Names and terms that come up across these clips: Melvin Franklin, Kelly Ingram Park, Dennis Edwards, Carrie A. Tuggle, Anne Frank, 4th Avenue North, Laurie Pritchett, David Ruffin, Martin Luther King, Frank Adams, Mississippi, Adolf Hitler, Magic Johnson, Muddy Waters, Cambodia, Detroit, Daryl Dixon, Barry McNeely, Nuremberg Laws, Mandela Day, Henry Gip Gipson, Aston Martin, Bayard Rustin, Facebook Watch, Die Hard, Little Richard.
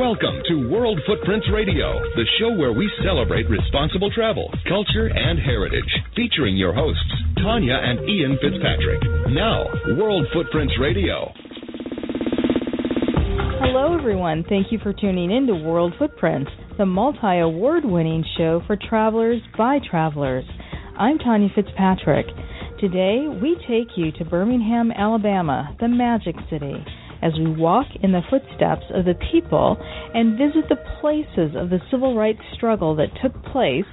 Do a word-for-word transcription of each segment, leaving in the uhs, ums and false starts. Welcome to World Footprints Radio, the show where we celebrate responsible travel, culture, and heritage, featuring your hosts, Tanya and Ian Fitzpatrick. Now, World Footprints Radio. Hello, everyone. Thank you for tuning in to World Footprints, the multi-award-winning show for travelers by travelers. I'm Tanya Fitzpatrick. Today, we take you to Birmingham, Alabama, the Magic City, as we walk in the footsteps of the people and visit the places of the civil rights struggle that took place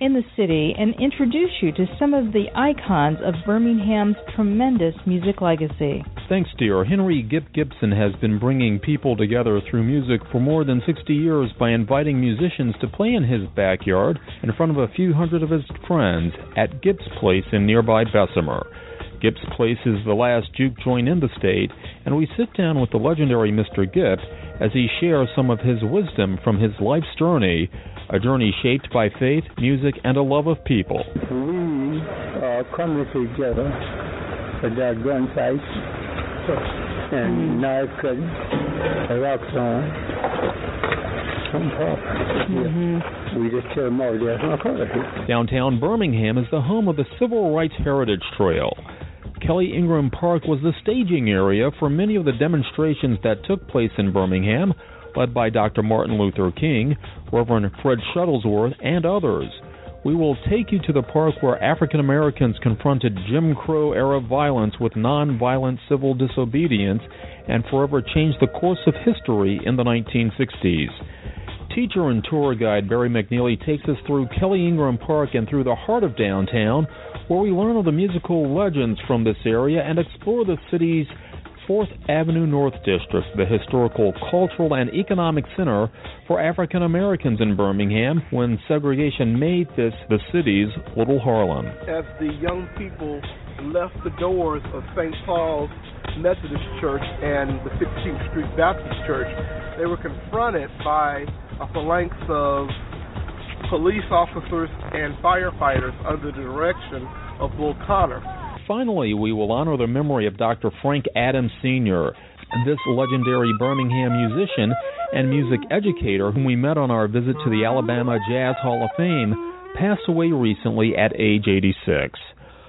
in the city and introduce you to some of the icons of Birmingham's tremendous music legacy. Thanks, dear. Henry Gip Gipson has been bringing people together through music for more than sixty years by inviting musicians to play in his backyard in front of a few hundred of his friends at Gip's Place in nearby Bessemer. Gip's Place is the last juke joint in the state, and we sit down with the legendary Mister Gip as he shares some of his wisdom from his life's journey, a journey shaped by faith, music, and a love of people. We are coming together without gunfights and knife cutting, rock throwing, some pop. We just tell them all there's no color here. Downtown Birmingham is the home of the Civil Rights Heritage Trail. Kelly Ingram Park was the staging area for many of the demonstrations that took place in Birmingham, led by Doctor Martin Luther King, Reverend Fred Shuttlesworth, and others. We will take you to the park where African Americans confronted Jim Crow-era violence with nonviolent civil disobedience and forever changed the course of history in the nineteen sixties. Teacher and tour guide Barry McNeely takes us through Kelly Ingram Park and through the heart of downtown, where we learn of the musical legends from this area and explore the city's fourth Avenue North District, the historical, cultural, and economic center for African Americans in Birmingham when segregation made this the city's Little Harlem. As the young people left the doors of Saint Paul's Methodist Church and the sixteenth Street Baptist Church, they were confronted by a phalanx of police officers and firefighters under the direction of Bull Connor. Finally, we will honor the memory of Doctor Frank Adams, Senior, this legendary Birmingham musician and music educator whom we met on our visit to the Alabama Jazz Hall of Fame, passed away recently at age eighty-six.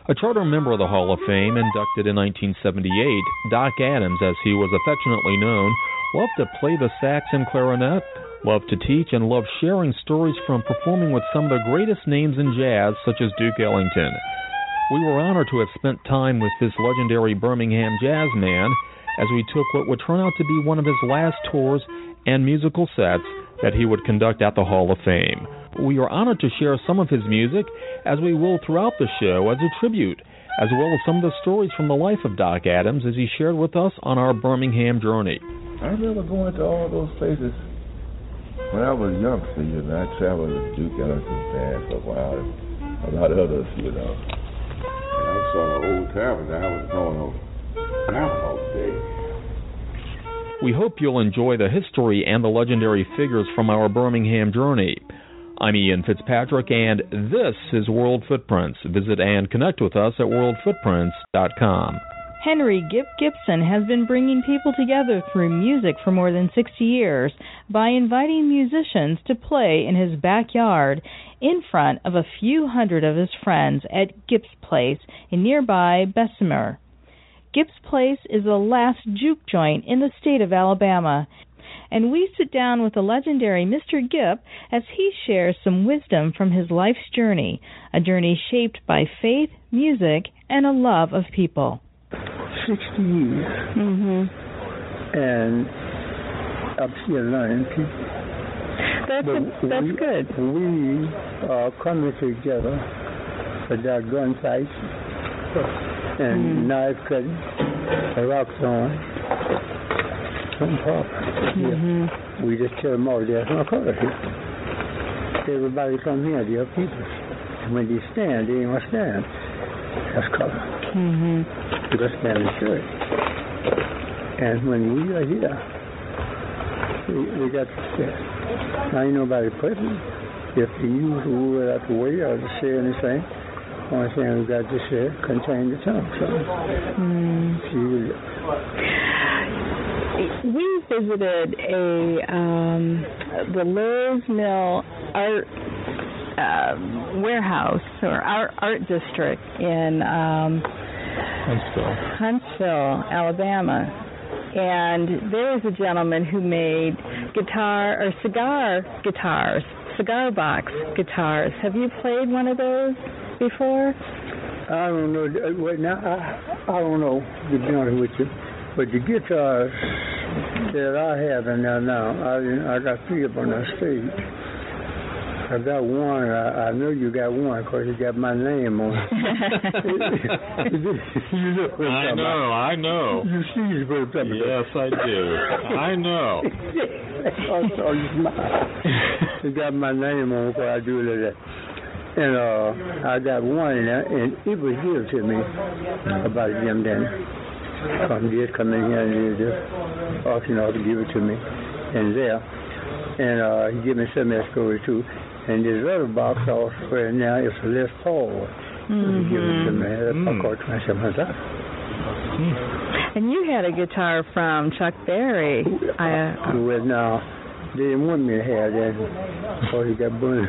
A charter member of the Hall of Fame, inducted in nineteen seventy-eight, Doc Adams, as he was affectionately known, loved to play the sax and clarinet, loved to teach, and loved sharing stories from performing with some of the greatest names in jazz, such as Duke Ellington. We were honored to have spent time with this legendary Birmingham jazz man as we took what would turn out to be one of his last tours and musical sets that he would conduct at the Hall of Fame. We are honored to share some of his music, as we will throughout the show, as a tribute, as well as some of the stories from the life of Doc Adams as he shared with us on our Birmingham journey. I remember going to all those places when I was young, so, you know, I traveled with Duke Ellington's band for a while and a lot of others, you know. And I saw the old taverns. I was going on all day. We hope you'll enjoy the history and the legendary figures from our Birmingham journey. I'm Ian Fitzpatrick, and this is World Footprints. Visit and connect with us at world footprints dot com. Henry Gip Gipson has been bringing people together through music for more than sixty years by inviting musicians to play in his backyard in front of a few hundred of his friends at Gip's Place in nearby Bessemer. Gip's Place is the last juke joint in the state of Alabama, and we sit down with the legendary Mister Gip as he shares some wisdom from his life's journey, a journey shaped by faith, music, and a love of people. sixty years, mm-hmm. and I'm still learning people. That's, a, that's we, good. We are coming together without gunfights and mm. knife cutting, rock throwing, some pop. Mm-hmm. We just tell them all there's no color here. Everybody come here, they're people. And when they stand, they ain't gonna stand. That's color. Mm-hmm. We just stand and show it. And when we are here, we, we got to stand. Now ain't nobody perfect. If you use the word out the way or to say anything, only thing we got to say, contain the tongue. So, mm. we visited a um, the Liz Mill Art uh, Warehouse or Art Art District in um, Huntsville, Huntsville, Alabama. And there was a gentleman who made guitar or cigar guitars, cigar box guitars. Have you played one of those before? I don't know. Right now, I, I don't know, to be honest with you. But the guitars that I have in there now, I, I got three up on the stage. I got one. I, I know you got one because you got my name on it. You know what I'm talking about. I know, I know. You see what I'm talking about. Yes, I do. I know. I saw you smile. You got my name on it because I do it like that. And uh, I got one in there, and it was here to me about them then. Um, just come in here and just auction off to give it to me. And there. And uh, he gave me some escrow too. And this other box off where now it's a Les Paul. Mm-hmm. He gave it to me. Mm. I called twenty-seven hundred dollars. Mm. And you had a guitar from Chuck Berry. I, uh, well, now, they didn't want me to have that. Oh, he got burned.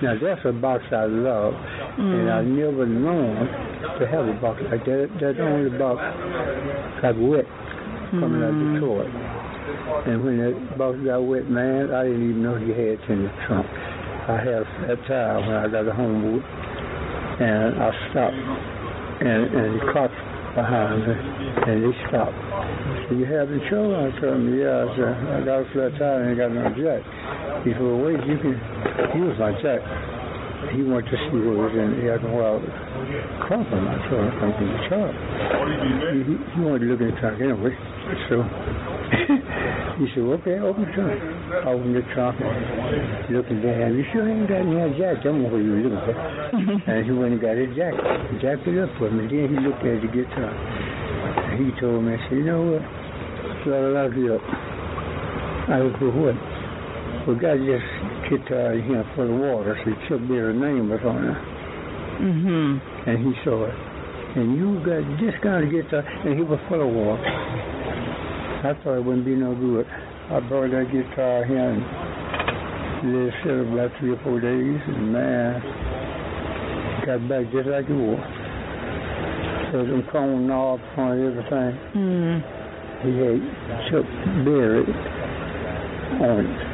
Now, that's a box I love. Mm. And I've never known to have a box like that. That's the only box got wet coming out of Detroit. And when that box got wet, man, I didn't even know he had it in the trunk. I had a flat tire when I got home, and I stopped, and, and the cops behind me, and they stopped. So you have insurance? I told him, yeah. I said, I got a flat tire and I got no jack. He said, well, wait, you can use my jack. He went to see what was in the alcohol. Crumpled, I told him, I'm going to charge. He, he, he wanted to look in the trunk anyway. So he said, well, okay, open the trunk. I opened the trunk and looked at that. You sure ain't got any jack? I don't know what you were looking for. And he went and got his jack. He jacked it up for me. Then he looked at the guitar. He told me, I said, you know what? I'll lock it up. I said, for what? Well, God just kicked out of him for the water, so he took their name was on it. Mm-hmm. And he saw it. And you got this kind of guitar, and he was full of water. I thought it wouldn't be no good. I brought that guitar here and let it sit about three or four days, and man, got back just like it was. There's some cone knobs on everything. Mm. He had Chuck Berry on it.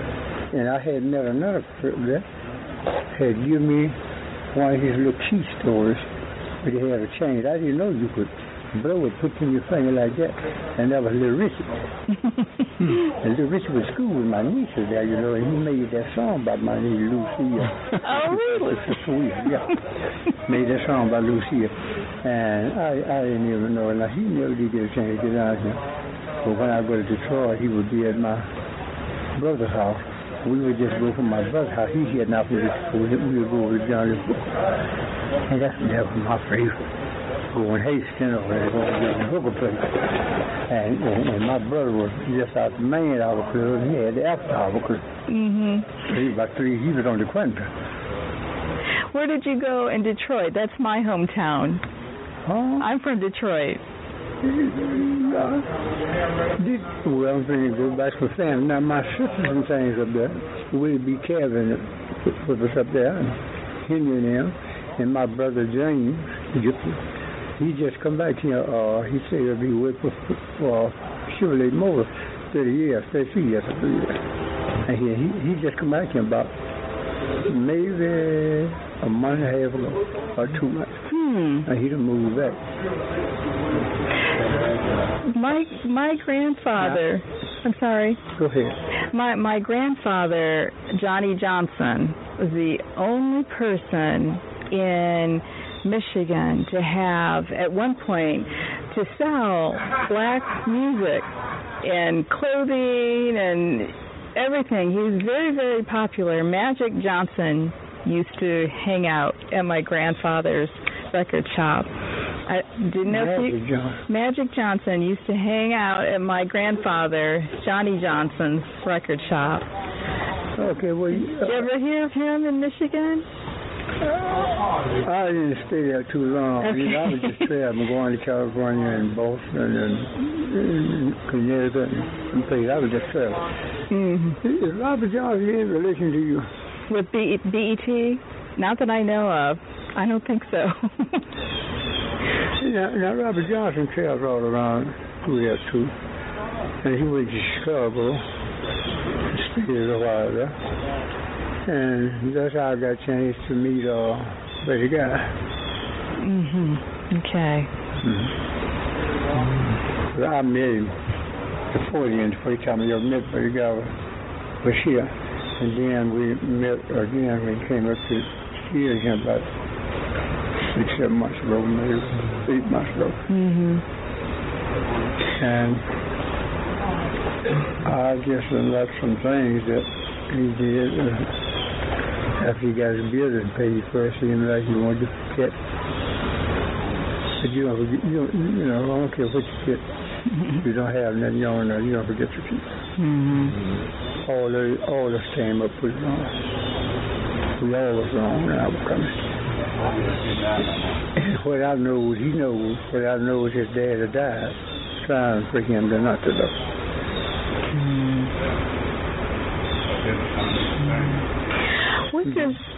And I had met another trip that had given me one of his little key stories, but he had a change. I didn't know you could blow it, put it in your finger like that. And that was Little Richard. And Little Richard was school with my niece there, you know, and he made that song by my niece, Lucia. Oh, really? It's sweet, yeah. Made that song by Lucia. And I, I didn't even know. Now, he never did get a chance to get out of here. But when I go to Detroit, he would be at my brother's house. We would just go from my brother's house. He had not been before. We would go over to Johannesburg. And that's that was my favorite. Going haste, you know, and going to the Booker place. And, and, and my brother was just out the main hour club. He had the after hour club. Mm-hmm. He was about three. He was on the quinta. Where did you go in Detroit? That's my hometown. Huh? I'm from Detroit. Uh, did, well, I'm going to go back to family. Now, my sisters and things up there, Willie B. Kevin was up there, Henry and him, and my brother James, he just come back here. Uh, he said he'll be with for, for surely more thirty years, thirty-three years, I believe. And he, he, he just come back here about maybe a month and a half ago, or two months. Hmm. And he done moved back. My my grandfather, yeah. I'm sorry. Go ahead. My my grandfather, Johnny Johnson, was the only person in Michigan to have, at one point, to sell black music and clothing and everything. He was very, very popular. Magic Johnson used to hang out at my grandfather's record shop. I didn't know Magic if you, Johnson. Magic Johnson used to hang out at my grandfather, Johnny Johnson's record shop. Okay, well, you, uh, did you ever hear of him in Michigan? Uh, I didn't stay there too long. Okay. You know, I would just say I'm going to California and Boston and, and Connecticut and things. I would just say, mm-hmm. Is Robert Johnson in relation to you? With B E T? Not that I know of. I don't think so. now, now, Robert Johnson trails all around there, too. And he went to Chicago and stayed a while there. And that's how I got a chance to meet all uh, but you got. Mm-hmm. Okay. Mm-hmm. Well, I met him before the end, before he came here, met but you got was here. And then we met again when he came up to see again about six, seven months ago, maybe eight months ago. Mm-hmm. And I just unlocked some things that he did. Uh, After you got his building paid first, he didn't like you want to get. But you don't forget, you, don't, you know, I don't care what you get. If you don't have nothing on there, you don't forget your people. Mm-hmm. All those, all us came up with it on. We all was wrong when I was coming. And what I know, he knows, what I know is his dad had died, trying for him to not to love.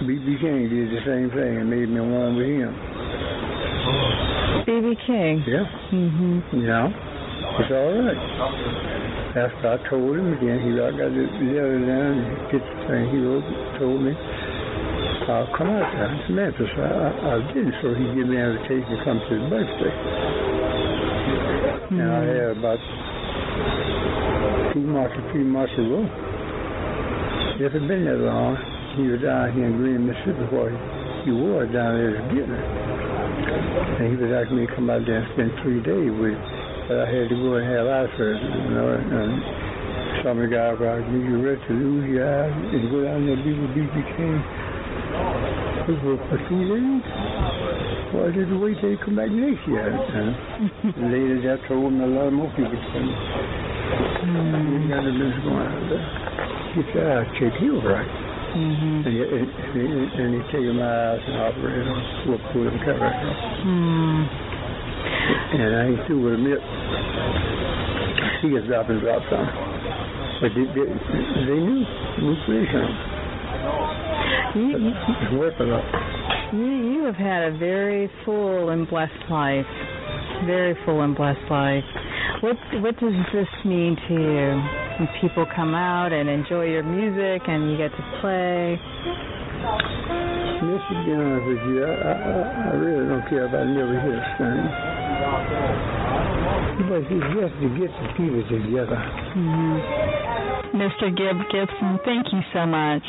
B B. King did the same thing and made me one with him. B B. King? Yeah. Mm-hmm. You know, it's all right. That's what I told him again. He I got the other down and get the thing. He wrote, told me, I'll come out there. It's Memphis. I, I, I didn't, so he gave me an invitation to come to his birthday. Mm-hmm. And I had about two months or three months ago. It hasn't been that long. He was down here in Green, Mississippi, where he was down there as a giver. And he was asking me to come out there and spend three days with him. But I had to go and have eye surgery, you know. And some of the guys were like, you ready to lose your eyes and go down there and be with B B. King? It was for three days? Well, I just wait till you come back next year. And later, I told him a lot more people came. You got to miss going out there. Get your eyes checked, he was right. Mm-hmm. And, and, and, and he take my eyes and operate on what put them cover. Mm. And I ain't through with him yet. He gets dropping drops on. But they, they, they knew. We're pretty sure. You, you have had a very full and blessed life. Very full and blessed life. What, what does this mean to you? And people come out and enjoy your music, and you get to play. Yes, to be honest with you, I, I, I really don't care about never hear a thing. But it's just to get the people together. Mm-hmm. Mister Gib Gibson, thank you so much.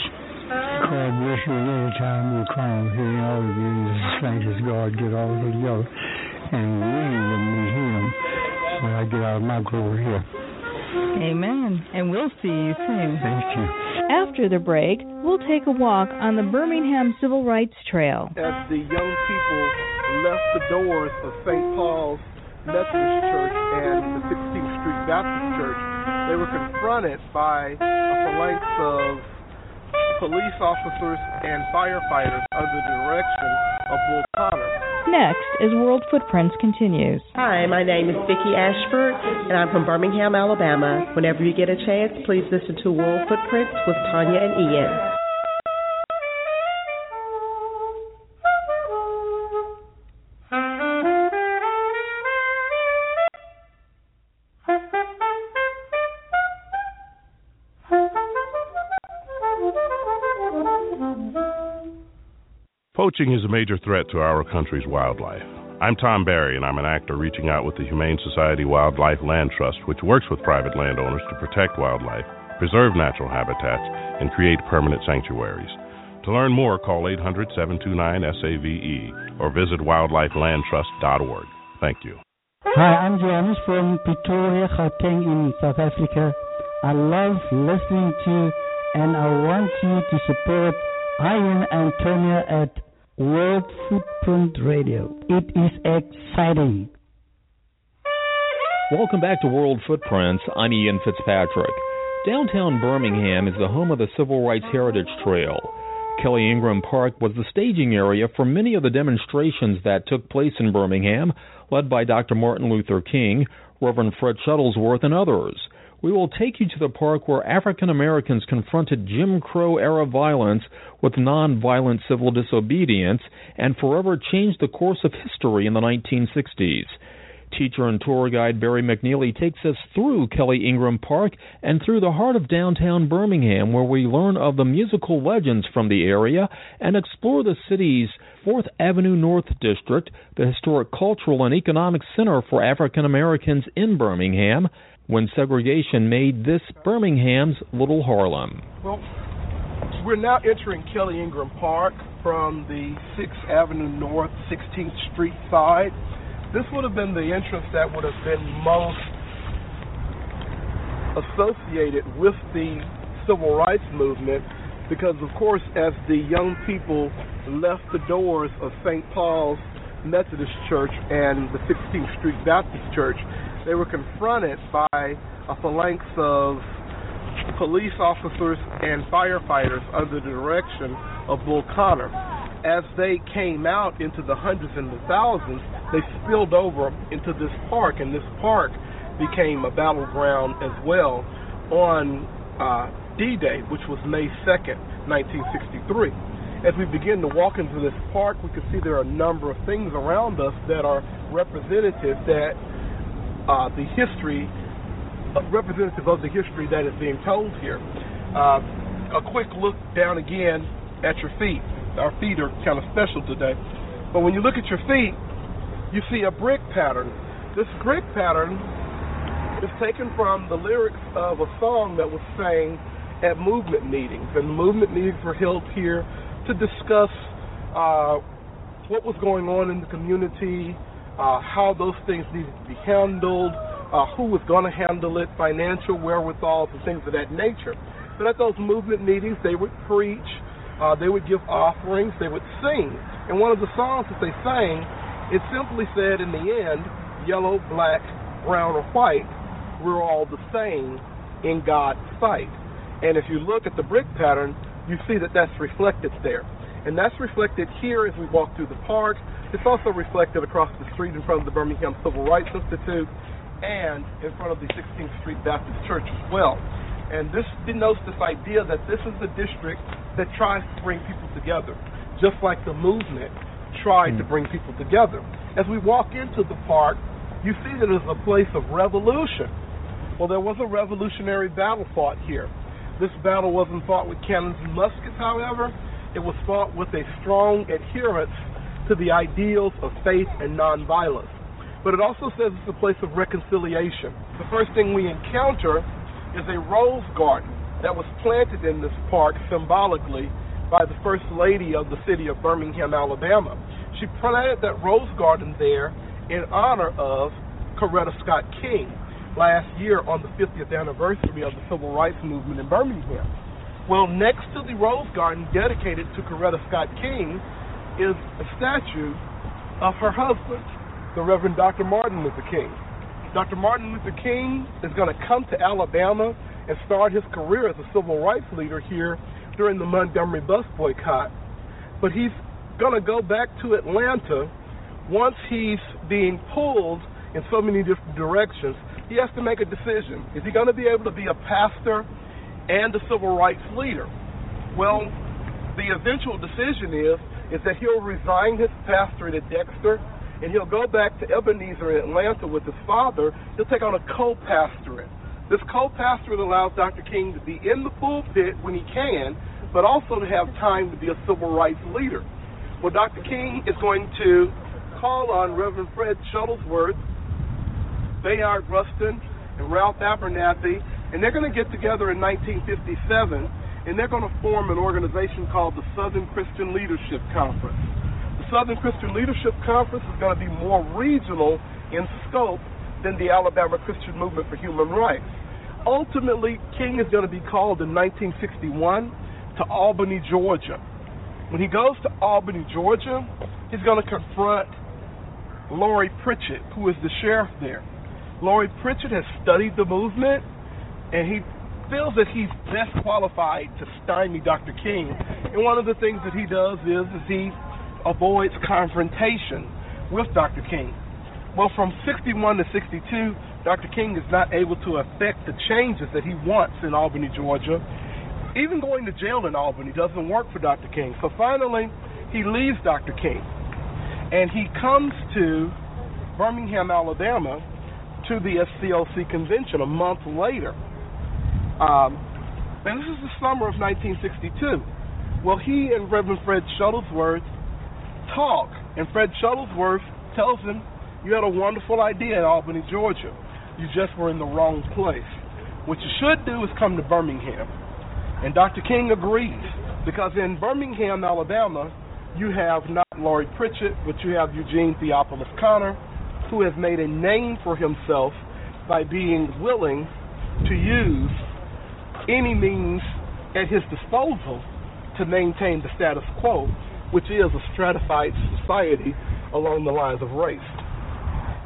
God bless you. Every time you come here, all of you saints of God get all together and lean with me here when I get out of my glory here. Amen. And we'll see you soon. Thank you. After the break, we'll take a walk on the Birmingham Civil Rights Trail. As the young people left the doors of Saint Paul's Methodist Church and the sixteenth Street Baptist Church, they were confronted by a phalanx of police officers and firefighters under the direction of Bull Connor. Next, as World Footprints continues. Hi, my name is Vicki Ashford, and I'm from Birmingham, Alabama. Whenever you get a chance, please listen to World Footprints with Tanya and Ian. Poaching is a major threat to our country's wildlife. I'm Tom Barry, and I'm an actor reaching out with the Humane Society Wildlife Land Trust, which works with private landowners to protect wildlife, preserve natural habitats, and create permanent sanctuaries. To learn more, call eight hundred, seven two nine, S A V E or visit wildlife land trust dot org. Thank you. Hi, I'm James from Pretoria, Gauteng in South Africa. I love listening to you, and I want you to support Ian and Tanya at World Footprint Radio. It is exciting. Welcome back to World Footprints. I'm Ian Fitzpatrick. Downtown Birmingham is the home of the Civil Rights Heritage Trail. Kelly Ingram Park was the staging area for many of the demonstrations that took place in Birmingham, led by Doctor Martin Luther King, Reverend Fred Shuttlesworth, and others. We will take you to the park where African Americans confronted Jim Crow-era violence with nonviolent civil disobedience and forever changed the course of history in the nineteen sixties. Teacher and tour guide Barry McNeely takes us through Kelly Ingram Park and through the heart of downtown Birmingham, where we learn of the musical legends from the area and explore the city's fourth Avenue North District, the historic cultural and economic center for African Americans in Birmingham, when segregation made this Birmingham's Little Harlem. Well, we're now entering Kelly Ingram Park from the sixth Avenue North, sixteenth Street side. This would have been the entrance that would have been most associated with the Civil Rights Movement because, of course, as the young people left the doors of Saint Paul's Methodist Church and the sixteenth Street Baptist Church, they were confronted by a phalanx of police officers and firefighters under the direction of Bull Connor. As they came out into the hundreds and the thousands, they spilled over into this park, and this park became a battleground as well on uh, D-Day, which was May second, nineteen sixty-three. As we begin to walk into this park, we can see there are a number of things around us that are representative that uh, the history, uh, representative of the history that is being told here. Uh, a quick look down again at your feet. Our feet are kind of special today. But when you look at your feet, you see a brick pattern. This brick pattern is taken from the lyrics of a song that was sang at movement meetings. And movement meetings were held here to discuss uh, what was going on in the community, uh, how those things needed to be handled, uh, who was going to handle it, financial wherewithal, and things of that nature. But at those movement meetings, they would preach. Uh, they would give offerings, they would sing. And one of the songs that they sang, it simply said in the end, yellow, black, brown, or white, we're all the same in God's sight. And if you look at the brick pattern, you see that that's reflected there. And that's reflected here as we walk through the park. It's also reflected across the street in front of the Birmingham Civil Rights Institute and in front of the sixteenth Street Baptist Church as well. And this denotes this idea that this is the district that tries to bring people together, just like the movement tried mm. to bring people together. As we walk into the park, you see that it is a place of revolution. Well, there was a revolutionary battle fought here. This battle wasn't fought with cannons and muskets, however. It was fought with a strong adherence to the ideals of faith and nonviolence. But it also says it's a place of reconciliation. The first thing we encounter is a rose garden that was planted in this park symbolically by the First Lady of the city of Birmingham, Alabama. She planted that rose garden there in honor of Coretta Scott King last year on the fiftieth anniversary of the Civil Rights Movement in Birmingham. Well, next to the rose garden dedicated to Coretta Scott King is a statue of her husband, the Reverend Doctor Martin Luther King. Doctor Martin Luther King is going to come to Alabama and start his career as a civil rights leader here during the Montgomery bus boycott. But he's going to go back to Atlanta once he's being pulled in so many different directions. He has to make a decision. Is he going to be able to be a pastor and a civil rights leader? Well, the eventual decision is, is that he'll resign his pastorate at Dexter, and he'll go back to Ebenezer in Atlanta with his father. He'll take on a co-pastorate. This co-pastorate allows Doctor King to be in the pulpit when he can, but also to have time to be a civil rights leader. Well, Doctor King is going to call on Reverend Fred Shuttlesworth, Bayard Rustin, and Ralph Abernathy, and they're going to get together in nineteen fifty-seven, and they're going to form an organization called the Southern Christian Leadership Conference. The Southern Christian Leadership Conference is going to be more regional in scope than the Alabama Christian Movement for Human Rights. Ultimately, King is going to be called in nineteen sixty-one to Albany, Georgia. When he goes to Albany, Georgia, he's going to confront Laurie Pritchett, who is the sheriff there. Laurie Pritchett has studied the movement, and he feels that he's best qualified to stymie Doctor King. And one of the things that he does is, is he avoids confrontation with Doctor King. Well, from sixty-one to sixty-two, Doctor King is not able to affect the changes that he wants in Albany, Georgia. Even going to jail in Albany doesn't work for Doctor King. So finally, he leaves Doctor King, and he comes to Birmingham, Alabama, to the S C L C convention a month later. Um, and this is the summer of nineteen sixty-two. Well, he and Reverend Fred Shuttlesworth talk, and Fred Shuttlesworth tells him, "You had a wonderful idea in Albany, Georgia. You just were in the wrong place. What you should do is come to Birmingham." And Doctor King agrees, because in Birmingham, Alabama, you have not Laurie Pritchett, but you have Eugene Theophilus Connor, who has made a name for himself by being willing to use any means at his disposal to maintain the status quo, which is a stratified society along the lines of race.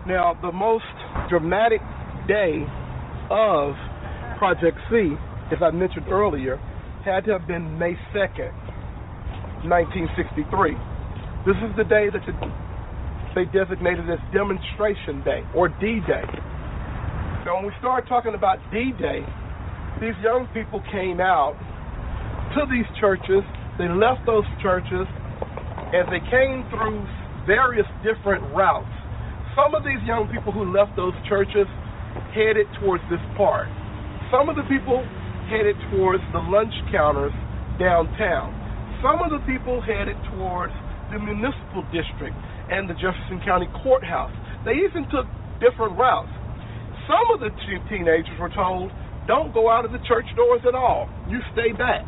Now, the most dramatic day of Project C, as I mentioned earlier, had to have been May second, nineteen sixty-three. This is the day that the they designated as Demonstration Day, or D-Day. So when we start talking about D-Day, these young people came out to these churches. They left those churches, and they came through various different routes. Some of these young people who left those churches headed towards this park. Some of the people headed towards the lunch counters downtown. Some of the people headed towards the municipal district and the Jefferson County Courthouse. They even took different routes. Some of the t- teenagers were told, don't go out of the church doors at all. You stay back.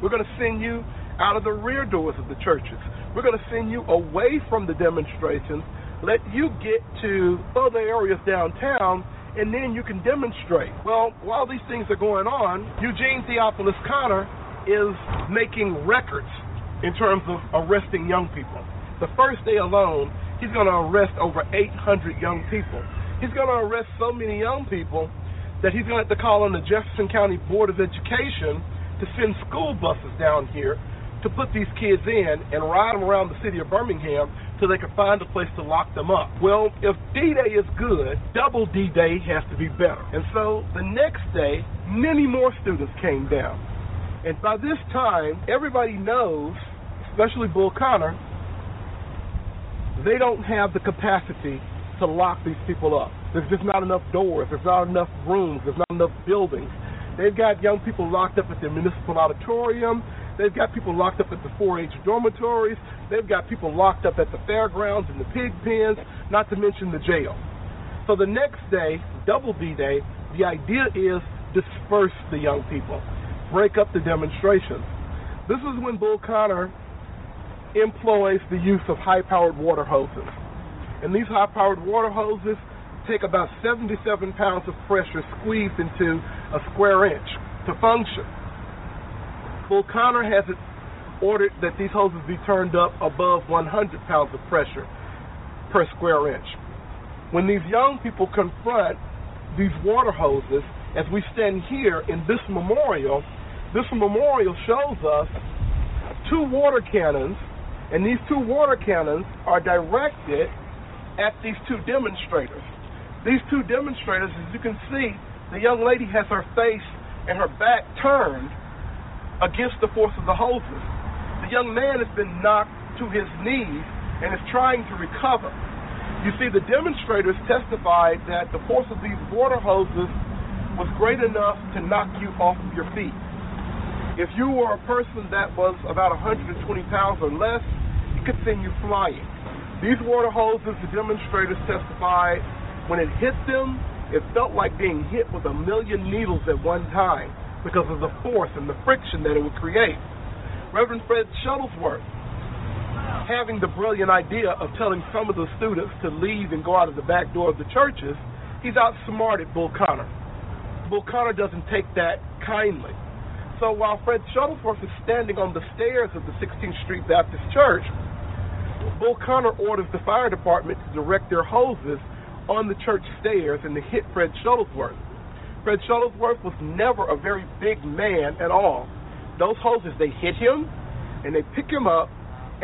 We're going to send you out of the rear doors of the churches. We're going to send you away from the demonstrations, let you get to other areas downtown, and then you can demonstrate. Well, while these things are going on, Eugene Theophilus Connor is making records in terms of arresting young people. The first day alone, he's going to arrest over eight hundred young people. He's going to arrest so many young people that he's going to have to call on the Jefferson County Board of Education to send school buses down here to put these kids in and ride them around the city of Birmingham so they can find a place to lock them up. Well, if D-Day is good, double D-Day has to be better. And so the next day, many more students came down. And by this time, everybody knows, especially Bull Connor, they don't have the capacity to lock these people up. There's just not enough doors. There's not enough rooms. There's not enough buildings. They've got young people locked up at the municipal auditorium. They've got people locked up at the four H dormitories. They've got people locked up at the fairgrounds and the pig pens, not to mention the jail. So the next day, Double D-Day, the idea is disperse the young people, break up the demonstrations. This is when Bull Connor employs the use of high-powered water hoses. And these high-powered water hoses take about seventy-seven pounds of pressure squeezed into a square inch to function. Bull Connor has it ordered that these hoses be turned up above one hundred pounds of pressure per square inch. When these young people confront these water hoses, as we stand here in this memorial, this memorial shows us two water cannons. And these two water cannons are directed at these two demonstrators. These two demonstrators, as you can see, the young lady has her face and her back turned against the force of the hoses. The young man has been knocked to his knees and is trying to recover. You see, the demonstrators testified that the force of these water hoses was great enough to knock you off of your feet. If you were a person that was about one hundred twenty pounds or less, it could send you flying. These water hoses, the demonstrators testified, when it hit them, it felt like being hit with a million needles at one time because of the force and the friction that it would create. Reverend Fred Shuttlesworth, having the brilliant idea of telling some of the students to leave and go out of the back door of the churches, he's outsmarted Bull Connor. Bull Connor doesn't take that kindly. So while Fred Shuttlesworth is standing on the stairs of the sixteenth Street Baptist Church, Bull Connor orders the fire department to direct their hoses on the church stairs and to hit Fred Shuttlesworth. Fred Shuttlesworth was never a very big man at all. Those hoses, they hit him, and they pick him up,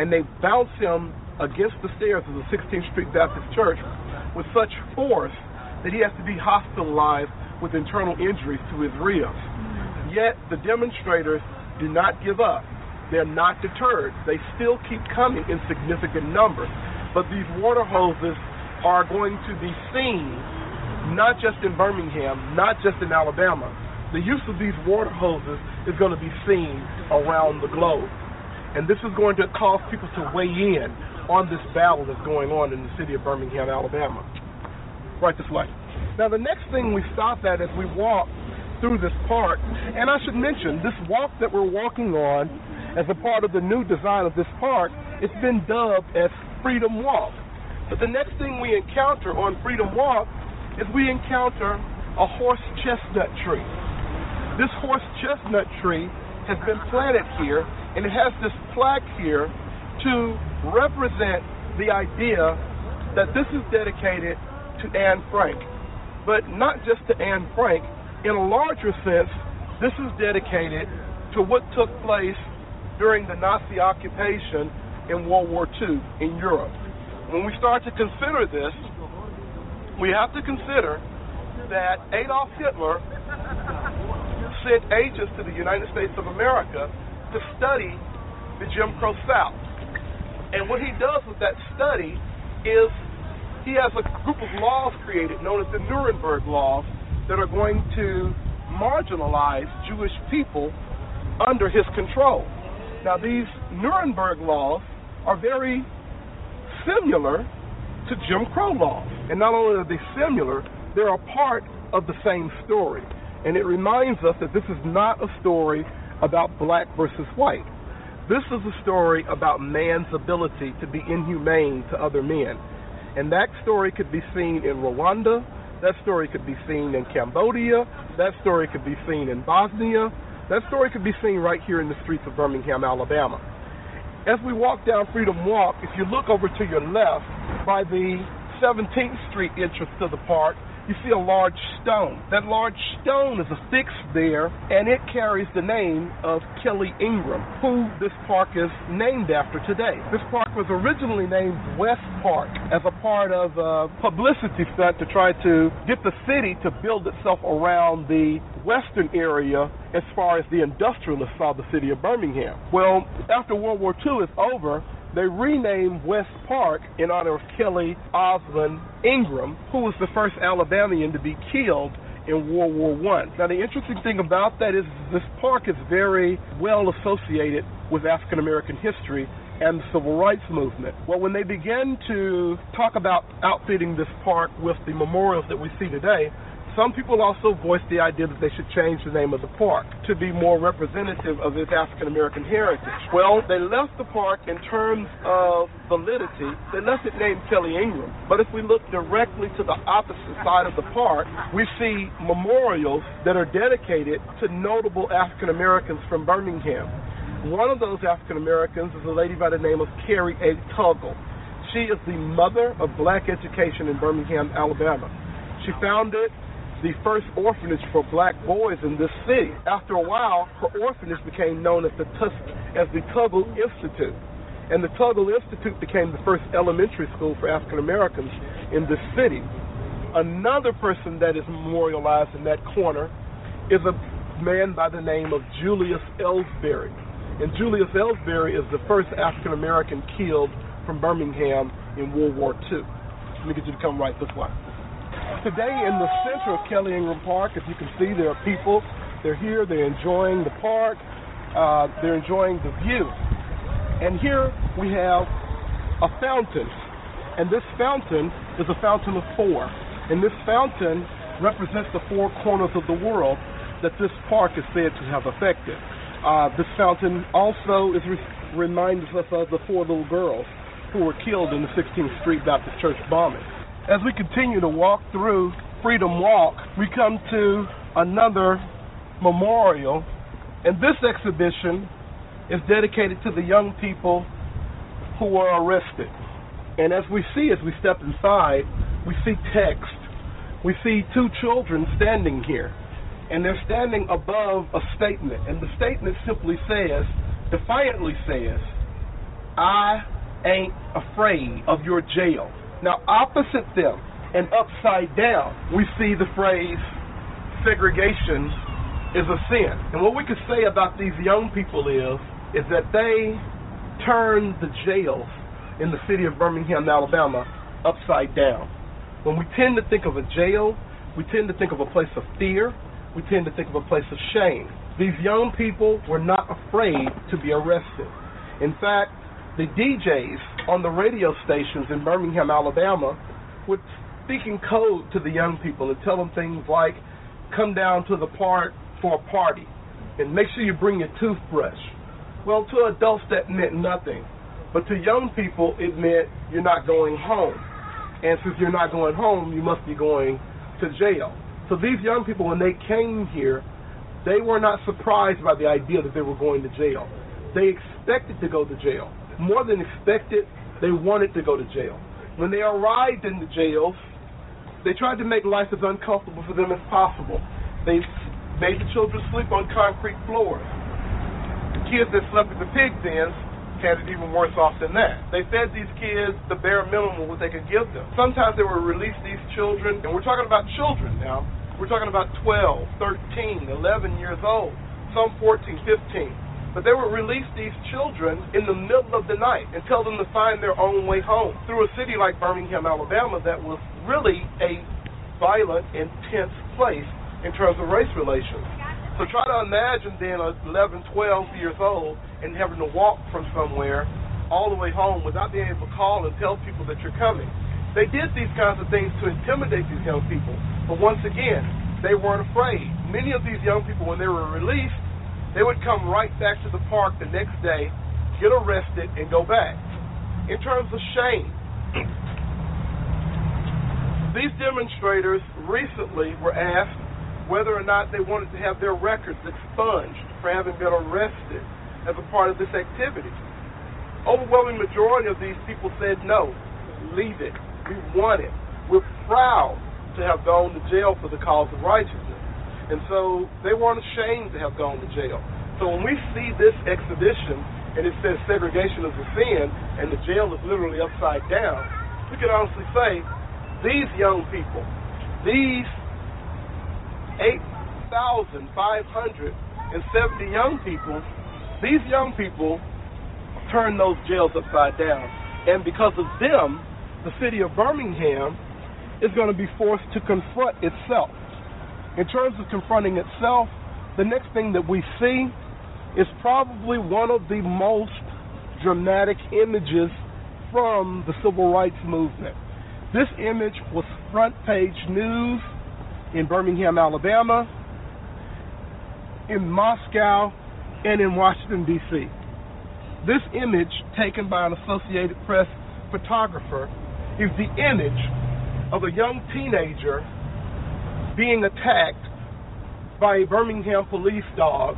and they bounce him against the stairs of the sixteenth Street Baptist Church with such force that he has to be hospitalized with internal injuries to his ribs. Yet the demonstrators do not give up. They're not deterred. They still keep coming in significant numbers. But these water hoses are going to be seen not just in Birmingham, not just in Alabama. The use of these water hoses is going to be seen around the globe. And this is going to cause people to weigh in on this battle that's going on in the city of Birmingham, Alabama. Right this way. Now the next thing we stop at as we walk through this park, and I should mention, this walk that we're walking on as a part of the new design of this park, it's been dubbed as Freedom Walk. But the next thing we encounter on Freedom Walk is we encounter a horse chestnut tree. This horse chestnut tree has been planted here, and it has this plaque here to represent the idea that this is dedicated to Anne Frank. But not just to Anne Frank, in a larger sense, this is dedicated to what took place during the Nazi occupation in World War Two in Europe. When we start to consider this, we have to consider that Adolf Hitler sent agents to the United States of America to study the Jim Crow South. And what he does with that study is he has a group of laws created known as the Nuremberg Laws that are going to marginalize Jewish people under his control. Now, these Nuremberg Laws are very similar to Jim Crow laws. And not only are they similar, they're a part of the same story. And it reminds us that this is not a story about black versus white. This is a story about man's ability to be inhumane to other men. And that story could be seen in Rwanda, that story could be seen in Cambodia, that story could be seen in Bosnia, that story could be seen right here in the streets of Birmingham, Alabama. As we walk down Freedom Walk, if you look over to your left, by the seventeenth Street entrance to the park, you see a large stone. That large stone is affixed there, and it carries the name of Kelly Ingram, who this park is named after today. This park was originally named West Park as a part of a publicity stunt to try to get the city to build itself around the western area as far as the industrialists saw the city of Birmingham. Well, after World War Two is over, they renamed West Park in honor of Kelly Osmond Ingram, who was the first Alabamian to be killed in World War One. Now, the interesting thing about that is this park is very well associated with African American history and the Civil Rights Movement. Well, when they began to talk about outfitting this park with the memorials that we see today, some people also voiced the idea that they should change the name of the park to be more representative of its African-American heritage. Well, they left the park in terms of validity. They left it named Kelly Ingram. But if we look directly to the opposite side of the park, we see memorials that are dedicated to notable African-Americans from Birmingham. One of those African-Americans is a lady by the name of Carrie A. Tuggle. She is the mother of black education in Birmingham, Alabama. She founded the first orphanage for black boys in this city. After a while, her orphanage became known as the, Tus- as the Tuggle Institute. And the Tuggle Institute became the first elementary school for African Americans in this city. Another person that is memorialized in that corner is a man by the name of Julius Ellsbury. And Julius Ellsbury is the first African American killed from Birmingham in World War Two. Let me get you to come right this way. Today in the center of Kelly Ingram Park, if you can see, there are people. They're here. They're enjoying the park. Uh, they're enjoying the view. And here we have a fountain. And this fountain is a fountain of four. And this fountain represents the four corners of the world that this park is said to have affected. Uh, this fountain also is re- reminds us of the four little girls who were killed in the sixteenth Street Baptist Church bombing. As we continue to walk through Freedom Walk, we come to another memorial, and this exhibition is dedicated to the young people who were arrested. And as we see, as we step inside, we see text. We see two children standing here. and they're standing above a statement, and the statement simply says, defiantly says, I ain't afraid of your jail. Now, opposite them and upside down, we see the phrase, segregation is a sin. And what we could say about these young people is, is that they turned the jails in the city of Birmingham, Alabama, upside down. When we tend to think of a jail, we tend to think of a place of fear, we tend to think of a place of shame. These young people were not afraid to be arrested. In fact, the D Js on the radio stations in Birmingham, Alabama, would speak in code to the young people and tell them things like, come down to the park for a party and make sure you bring your toothbrush. Well, to adults that meant nothing, but to young people it meant you're not going home. And since you're not going home, you must be going to jail. So these young people, when they came here, they were not surprised by the idea that they were going to jail. They expected to go to jail. More than expected, they wanted to go to jail. When they arrived in the jails, they tried to make life as uncomfortable for them as possible. They made the children sleep on concrete floors. The kids that slept at the pig dens had it even worse off than that. They fed these kids the bare minimum what they could give them. Sometimes they would release these children, and we're talking about children now. We're talking about twelve, thirteen, eleven years old, some fourteen, fifteen. But they would release these children in the middle of the night and tell them to find their own way home through a city like Birmingham, Alabama, that was really a violent, intense place in terms of race relations. So try to imagine then eleven, twelve years old and having to walk from somewhere all the way home without being able to call and tell people that you're coming. They did these kinds of things to intimidate these young people. But once again, they weren't afraid. Many of these young people, when they were released, they would come right back to the park the next day, get arrested, and go back. In terms of shame, these demonstrators recently were asked whether or not they wanted to have their records expunged for having been arrested as a part of this activity. Overwhelming majority of these people said, no, leave it. We want it. We're proud to have gone to jail for the cause of righteousness. And so they weren't ashamed to have gone to jail. So when we see this exhibition and it says segregation is a sin and the jail is literally upside down, we can honestly say these young people, these eight thousand five hundred seventy young people, these young people turned those jails upside down. And because of them, the city of Birmingham is going to be forced to confront itself. In terms of confronting itself, the next thing that we see is probably one of the most dramatic images from the Civil Rights Movement. This image was front page news in Birmingham, Alabama, in Moscow, and in Washington, D C This image, taken by an Associated Press photographer, is the image of a young teenager being attacked by a Birmingham police dog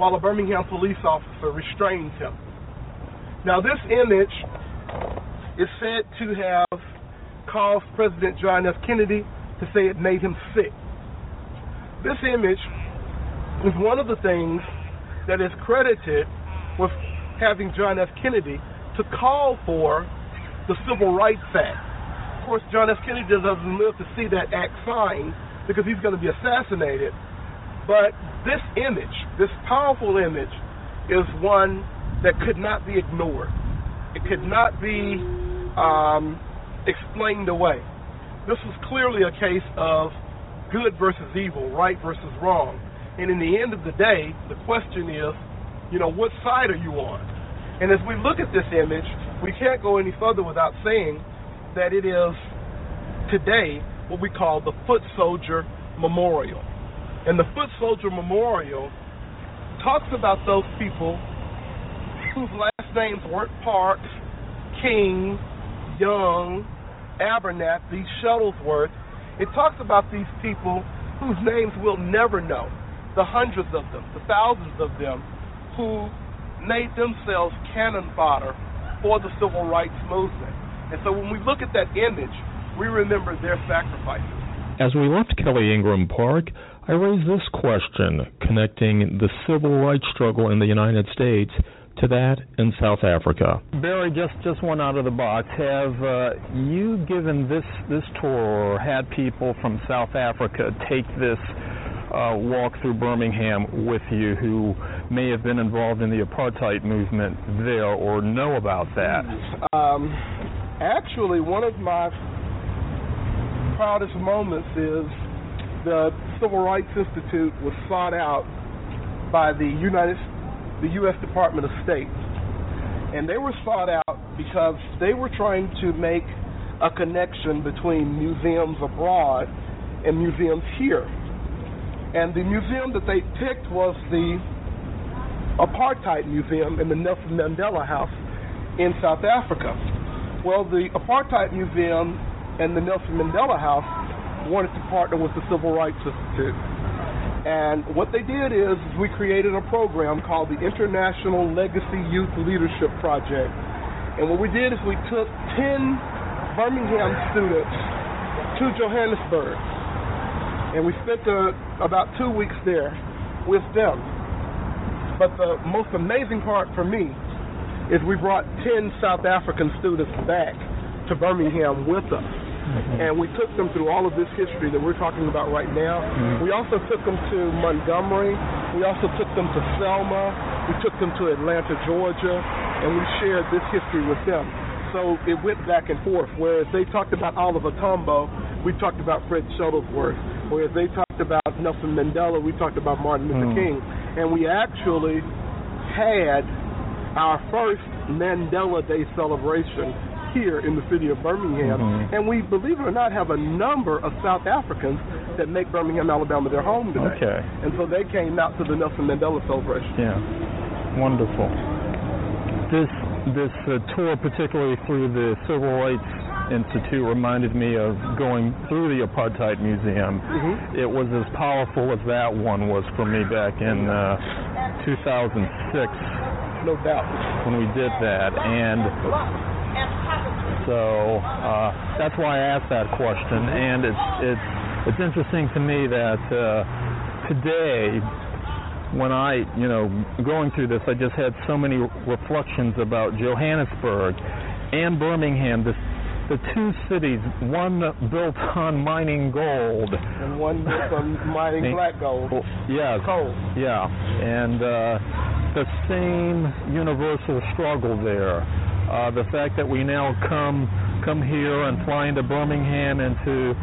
while a Birmingham police officer restrains him. Now, this image is said to have caused President John F. Kennedy to say it made him sick. This image is one of the things that is credited with having John F. Kennedy to call for the Civil Rights Act. Of course, John F. Kennedy doesn't live to see that act signed because he's going to be assassinated. But this image, this powerful image, is one that could not be ignored. It could not be um, explained away. This was clearly a case of good versus evil, right versus wrong. And in the end of the day, the question is, you know, what side are you on? And as we look at this image, we can't go any further without saying that it is today what we call the Foot Soldier Memorial. And the Foot Soldier Memorial talks about those people whose last names weren't Parks, King, Young, Abernathy, Shuttlesworth. It talks about these people whose names we'll never know, the hundreds of them, the thousands of them, who made themselves cannon fodder for the Civil Rights Movement. And so when we look at that image, we remember their sacrifices. As we left Kelly Ingram Park, I raise this question connecting the civil rights struggle in the United States to that in South Africa. Barry, just, just one out of the box. Have uh, you given this, this tour or had people from South Africa take this uh, walk through Birmingham with you who may have been involved in the apartheid movement there or know about that? Um, actually, one of my proudest moments is the Civil Rights Institute was sought out by the United States the U S Department of State, and they were sought out because they were trying to make a connection between museums abroad and museums here. And the museum that they picked was the Apartheid Museum in the Nelson Mandela House in South Africa. Well, the Apartheid Museum and the Nelson Mandela House wanted to partner with the Civil Rights Institute. And what they did is we created a program called the International Legacy Youth Leadership Project. And what we did is we took ten Birmingham students to Johannesburg. And we spent uh, about two weeks there with them. But the most amazing part for me is we brought ten South African students back to Birmingham with us. Mm-hmm. And we took them through all of this history that we're talking about right now. Mm-hmm. We also took them to Montgomery. We also took them to Selma. We took them to Atlanta, Georgia, and we shared this history with them. So it went back and forth. Whereas they talked about Oliver Tambo, we talked about Fred Shuttlesworth. Whereas they talked about Nelson Mandela, we talked about Martin Luther mm-hmm. King. And we actually had our first Mandela Day celebration here in the city of Birmingham, mm-hmm. and we, believe it or not, have a number of South Africans that make Birmingham, Alabama their home today. Okay. And so they came out to the Nelson Mandela celebration. Yeah, wonderful. This this uh, tour, particularly through the Civil Rights Institute, reminded me of going through the Apartheid Museum. Mm-hmm. It was as powerful as that one was for me back in uh, two thousand six. No doubt. When we did that, and So uh, that's why I asked that question, and it's it's it's interesting to me that uh, today, when I you know going through this, I just had so many reflections about Johannesburg and Birmingham, the the two cities, one built on mining gold and one built on mining and, black gold. Yes. Coal. Yeah, and uh, the same universal struggle there. Uh, the fact that we now come come here and fly into Birmingham and to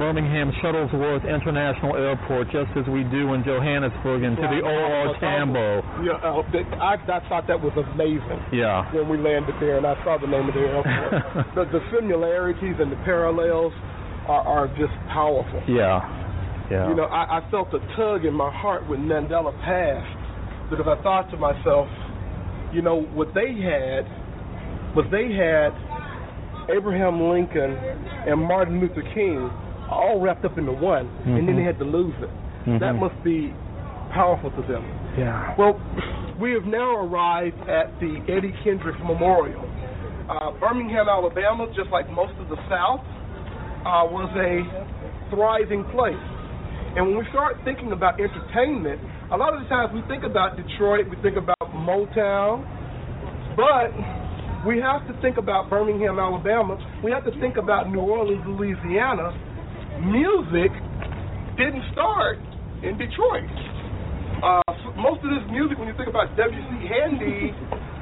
Birmingham Shuttlesworth International Airport, just as we do in Johannesburg, and yeah, to the O R Tambo. Yeah, uh, I, I thought that was amazing. Yeah. When we landed there, and I saw the name of the airport. the, the similarities and the parallels are, are just powerful. Yeah. Yeah. You know, I, I felt a tug in my heart when Mandela passed, because I thought to myself, you know, what they had was they had Abraham Lincoln and Martin Luther King all wrapped up into one, mm-hmm. and then they had to lose it. Mm-hmm. That must be powerful to them. Yeah. Well, we have now arrived at the Eddie Kendricks Memorial. Uh, Birmingham, Alabama, just like most of the South, uh, was a thriving place. And when we start thinking about entertainment, a lot of the times we think about Detroit, we think about Motown, but we have to think about Birmingham, Alabama. We have to think about New Orleans, Louisiana. Music didn't start in Detroit. Uh, so most of this music, when you think about W C Handy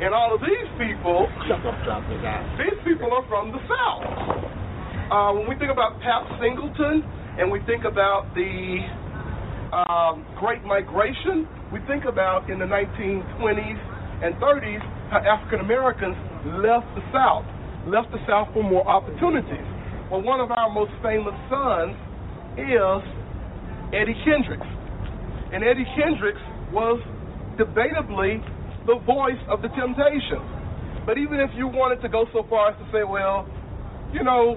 and all of these people, these people are from the South. Uh, when we think about Pap Singleton and we think about the um, Great Migration, we think about in the nineteen twenties and thirties how African Americans left the South, left the South for more opportunities. Well, one of our most famous sons is Eddie Kendricks. And Eddie Kendricks was debatably the voice of the Temptations. But even if you wanted to go so far as to say, well, you know,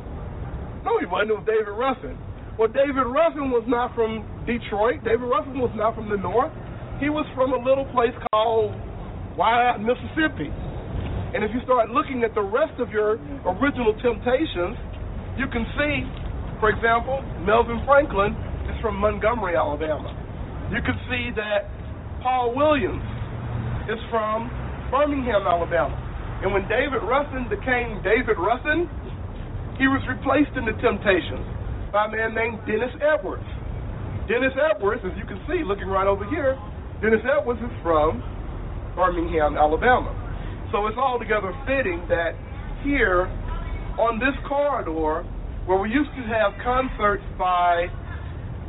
no, he wasn't, it was David Ruffin. Well, David Ruffin was not from Detroit. David Ruffin was not from the North. He was from a little place called Wyatt, Mississippi. And if you start looking at the rest of your original Temptations, you can see, for example, Melvin Franklin is from Montgomery, Alabama. You can see that Paul Williams is from Birmingham, Alabama. And when David Ruffin became David Ruffin, he was replaced in the Temptations by a man named Dennis Edwards. Dennis Edwards, as you can see, looking right over here, Dennis Edwards is from Birmingham, Alabama. So it's altogether fitting that here on this corridor, where we used to have concerts by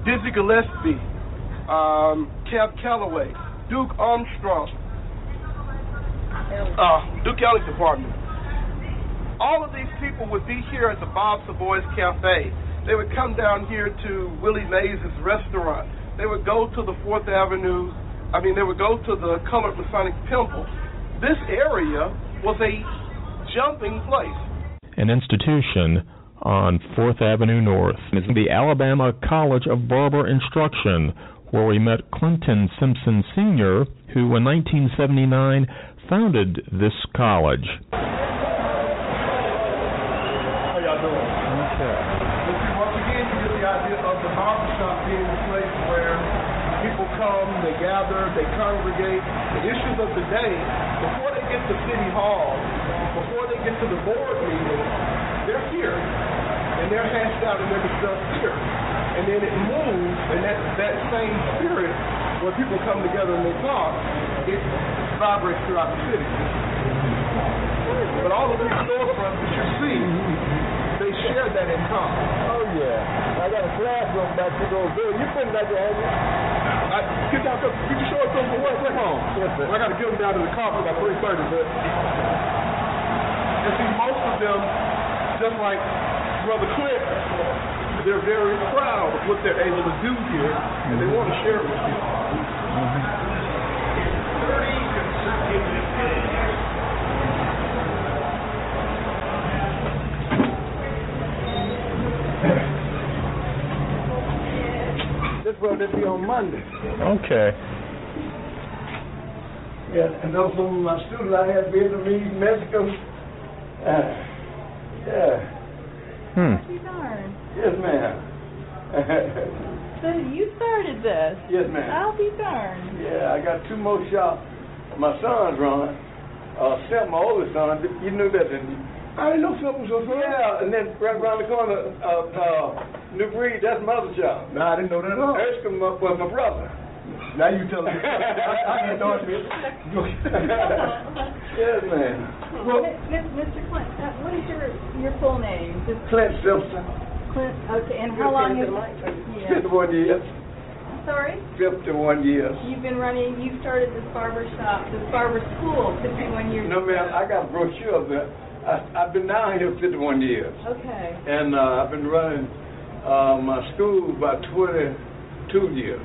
Dizzy Gillespie, um, Cab Calloway, Duke Armstrong, uh, Duke Ellington, pardon me. All of these people would be here at the Bob Savoy's Cafe. They would come down here to Willie Mays' restaurant. They would go to the fourth Avenue, I mean, they would go to the Colored Masonic Temple. This area was a jumping place. An institution on fourth Avenue North is the Alabama College of Barber Instruction, where we met Clinton Simpson Senior, who in nineteen seventy-nine founded this college. They congregate. The issues of the day, before they get to City Hall, before they get to the board meeting, they're here. And they're hashed out and they're discussed here. And then it moves, and that, that same spirit, where people come together and they talk, it vibrates throughout the city. But all of these storefronts that you see, they share that in common. Oh, yeah. I got a classroom back to go there. You couldn't like your own. I, get y'all, you can show it to them for what? What's home? I got to get them down to the car for about three thirty, but... And see, most of them, just like Brother Clint, they're very proud of what they're able to do here, and they want to share it with you. Mm-hmm. Well, it'll be on Monday. Okay. Yeah, and those were my students. I had Vietnamese, Mexican. Uh, yeah. Hmm. Yes, ma'am. So you started this? Yes, ma'am. I'll be darned. Yeah, I got two more shops. My son's running. Uh, Seth, my oldest son, you knew that, didn't you? I didn't know something was going on. Yeah, and then right around the corner, uh, uh, New Breed, that's my other job. No, I didn't know that at all. Erskine was my, my brother. Now you telling me. I didn't know it. Yes, man. Well, Mister Clint, what is your your full name? Clint Simpson. Clint, okay, and how long is it? fifty-one years. Sorry? fifty-one years. You've been running, you started this barber shop, this barber school fifty-one years ago. No, ma'am, I got a brochure of that. I, I've been down here fifty-one years. Okay. And uh, I've been running uh, my school about twenty-two years.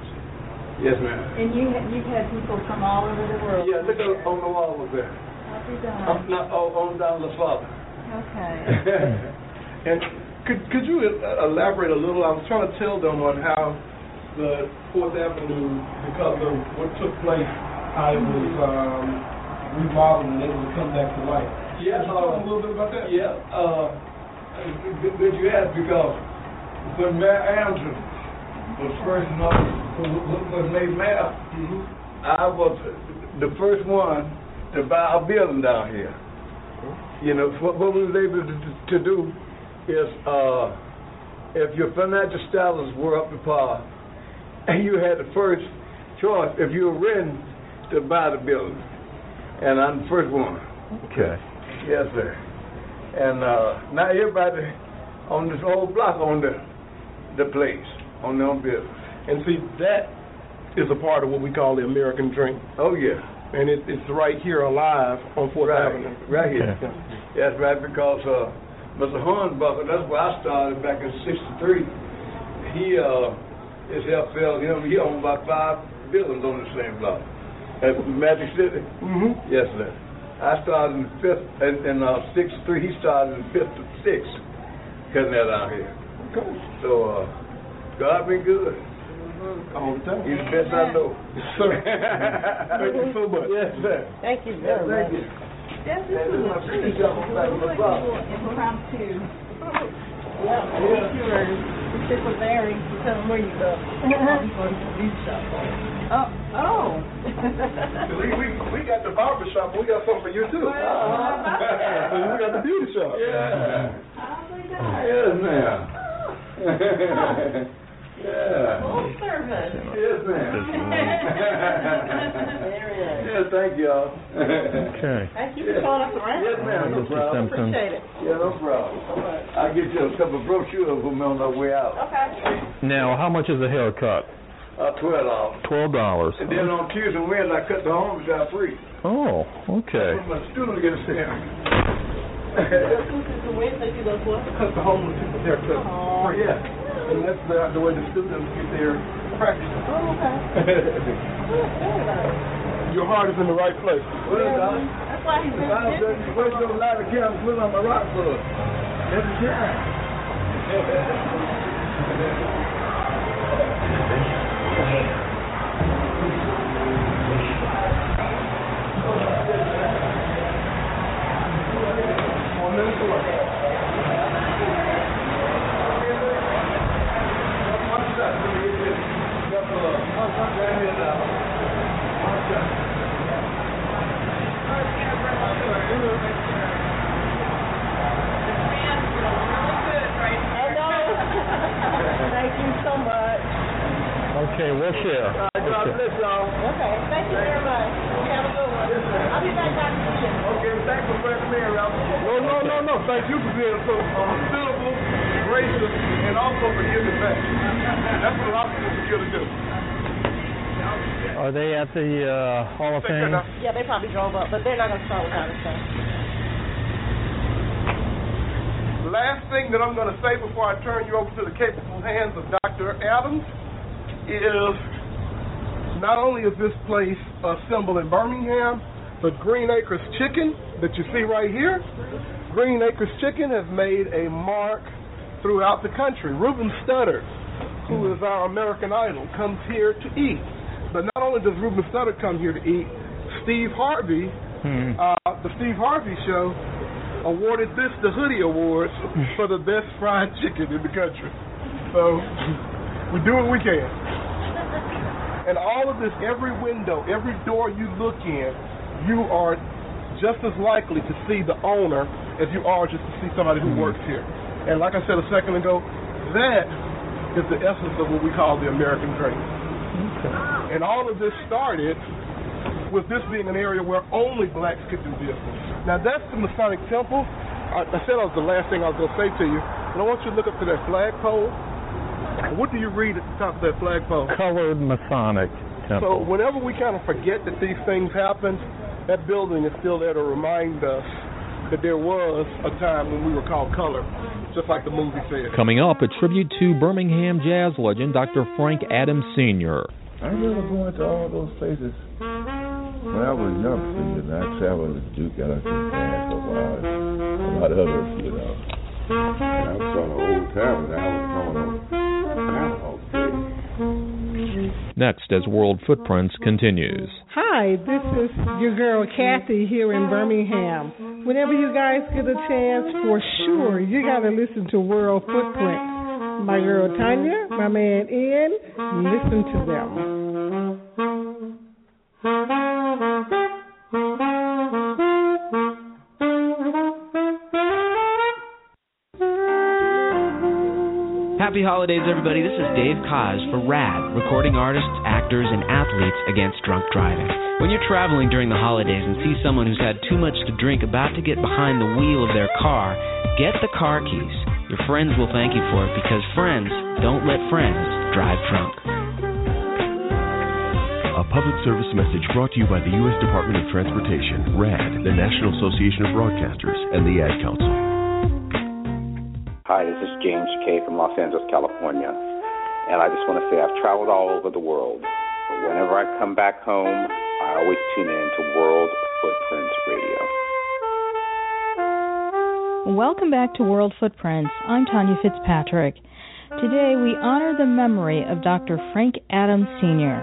Yes, ma'am. And you ha- you've had people from all over the world. Yeah, look on, on the wall over there. I'll be done. I'm not oh, on down the father. Okay. And could could you elaborate a little? I was trying to tell them on how the Fourth Avenue, because of what took place, I was um, remodeled and able to come back to life. Yeah, uh, a little bit about that. Yeah, uh, did you ask because when Mayor Anderson was first was made mayor, mm-hmm. I was the first one to buy a building down here. Mm-hmm. You know, what, what we was able to, to do is uh, if your financial status were up to par, and you had the first choice if you were renting to buy the building, and I'm the first one. Okay. Yes, sir. And uh, now everybody on this whole block on the the place, on their own business. And see, that is a part of what we call the American dream. Oh, yeah. And it, it's right here alive on fourth right. Avenue. Right here. Yeah. That's right, because uh, Mister Hornbuckle, that's where I started back in sixty-three. He uh, is F L, him. He owned about five buildings on the same block. At Magic City? Mm-hmm. Yes, sir. I started in fifth, and, and uh, six three. He started in fifth and sixth, cutting that out here. Okay. So uh, God been good. All the time. He's the best I know. Thank you so much. Yes, sir. Thank you very much. Thank you. This is a really cool impromptu Yeah, I think you were, you stick with Barry. You tell him where you go. I'm going to the beach shop. Oh. Oh. we, we, we got the barber shop, we got something for you, too. Well, uh-huh. We got the beauty shop. Yeah. Oh, my God. Yes, ma'am. Oh. Yeah. Full service. Yes, ma'am. There it is. Yes, thank y'all. Okay. Thank you for calling us around. Yes, ma'am. No problem. Appreciate it. Yeah, no problem. Right. I'll get you a couple of brochures when we're on our way out. Okay. Now, how much is a haircut? Uh, twelve dollars. twelve dollars. And then on Tuesday and Wednesday, I cut the homies out free. Oh, okay. That's what my student gets in. Tuesdays and Wednesdays, you go to what? Cut the homies out free. Oh, yeah. And that's the, the way the students get their practice. Oh, okay. Your heart is in the right place. Well, yeah, that's why he's in the first little light of candles put on the rock for us. That's the time. Four minutes away. Okay, we'll share. Uh, we'll share. Okay, thank you very much. You have a good one. Yes, I'll be back down to you. Okay, thanks for bringing me around. No, no, no, no. Thank you for being so hospitable, gracious, and also for giving back. That's what I'm supposed to do. Are they at the uh, Hall of Fame? Yeah, they probably drove up, but they're not going to start without a show. Last thing that I'm going to say before I turn you over to the capable hands of Doctor Adams. Is not only is this place a symbol in Birmingham, but Green Acres Chicken that you see right here, Green Acres Chicken has made a mark throughout the country. Reuben Studdard, who is our American Idol, comes here to eat. But not only does Reuben Studdard come here to eat, Steve Harvey, hmm. uh, the Steve Harvey Show, awarded this the Hoodie Awards for the best fried chicken in the country. So we do what we can. And all of this, every window, every door you look in, you are just as likely to see the owner as you are just to see somebody who works here. And like I said a second ago, that is the essence of what we call the American dream. Okay. And all of this started with this being an area where only blacks could do business. Now, that's the Masonic Temple. I, I said that was the last thing I was going to say to you. And I want you to look up to that flagpole. What do you read at the top of that flagpole? Colored Masonic Temple. So whenever we kind of forget that these things happened, that building is still there to remind us that there was a time when we were called colored, just like the movie said. Coming up, a tribute to Birmingham jazz legend Doctor Frank Adams Senior I remember going to all those places when I was young. You know, I traveled with Duke Ellington band for a while, and a lot of others, you know. And I was on an old time, and I was going on. Next, as World Footprints continues. Hi, this is your girl Kathy here in Birmingham. Whenever you guys get a chance, for sure, you got to listen to World Footprints. My girl Tanya, my man Ian, listen to them. Happy holidays, everybody. This is Dave Koz for R A D, recording artists, actors, and athletes against drunk driving. When you're traveling during the holidays and see someone who's had too much to drink about to get behind the wheel of their car, get the car keys. Your friends will thank you for it because friends don't let friends drive drunk. A public service message brought to you by the U S Department of Transportation, R A D, the National Association of Broadcasters, and the Ad Council. Hi, this is James Kay from Los Angeles, California, and I just want to say I've traveled all over the world, but whenever I come back home, I always tune in to World Footprints Radio. Welcome back to World Footprints. I'm Tanya Fitzpatrick. Today we honor the memory of Doctor Frank Adams Senior,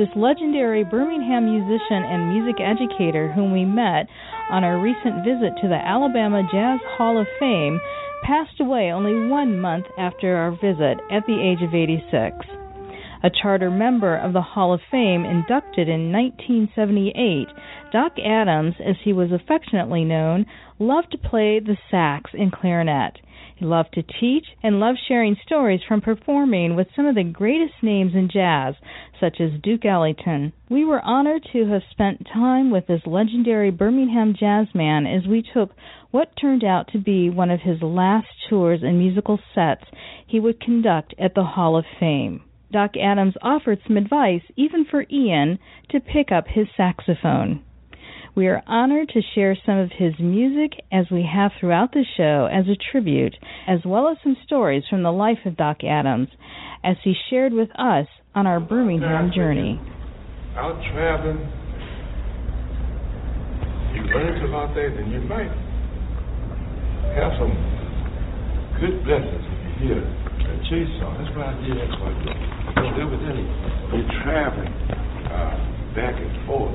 this legendary Birmingham musician and music educator whom we met on our recent visit to the Alabama Jazz Hall of Fame passed away only one month after our visit at the age of eighty-six. A charter member of the Hall of Fame inducted in nineteen seventy-eight, Doc Adams, as he was affectionately known, loved to play the sax and clarinet. He loved to teach and loved sharing stories from performing with some of the greatest names in jazz, such as Duke Ellington. We were honored to have spent time with this legendary Birmingham jazz man as we took what turned out to be one of his last tours and musical sets he would conduct at the Hall of Fame. Doc Adams offered some advice, even for Ian, to pick up his saxophone. We are honored to share some of his music as we have throughout the show as a tribute, as well as some stories from the life of Doc Adams, as he shared with us on our Birmingham journey. Out traveling, you learn a lot there, and you might have some good blessings if you hear a chase song. That's what I did, that's what I did. You know, there was any, you're traveling uh, back and forth.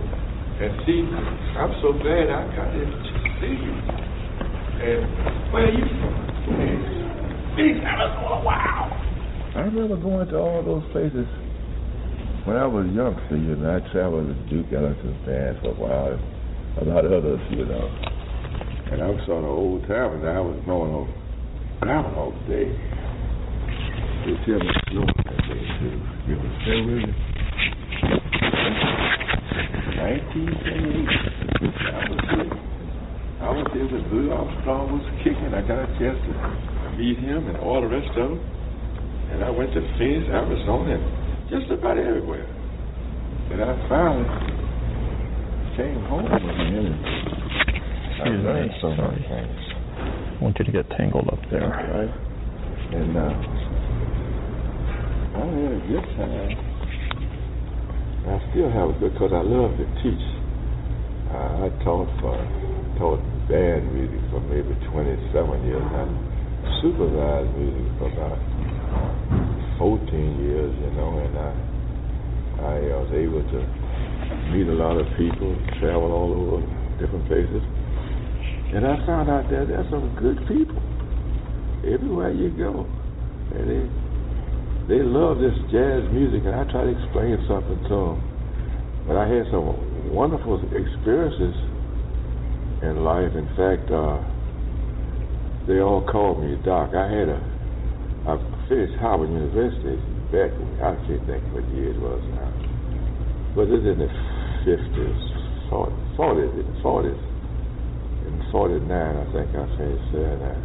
And see, I'm so glad I got in to see you. And where are you from? Big Arizona, wow! I remember going to all those places when I was young, see, you know, I traveled with Duke Ellington's band for a while, a lot of others, you know. And I was sort of old timers. I was going on Groundhog Day. They tell me snow that day, too. You know, stay with me. nineteen seventy-eight, I was there. I was there when Louis Armstrong was kicking. I got a chance to meet him and all the rest of them. And I went to Phoenix, Arizona, and just about everywhere. But I finally came home with him. I learned so many things. I want you to get tangled up there. Right. And uh, I had a good time. I still have it because I love to teach. Uh, I taught for, taught band music for maybe twenty-seven years. I supervised music for about fourteen years, you know, and I, I was able to meet a lot of people, travel all over different places. And I found out that there's some good people everywhere you go. And they, They love this jazz music, and I try to explain something to them. But I had some wonderful experiences in life. In fact, uh, they all called me Doc. I had a, I finished Howard University back, I can't think what year it was now. But it was in the fifties, forties, in the forties. In forty-nine, I think I finished there now.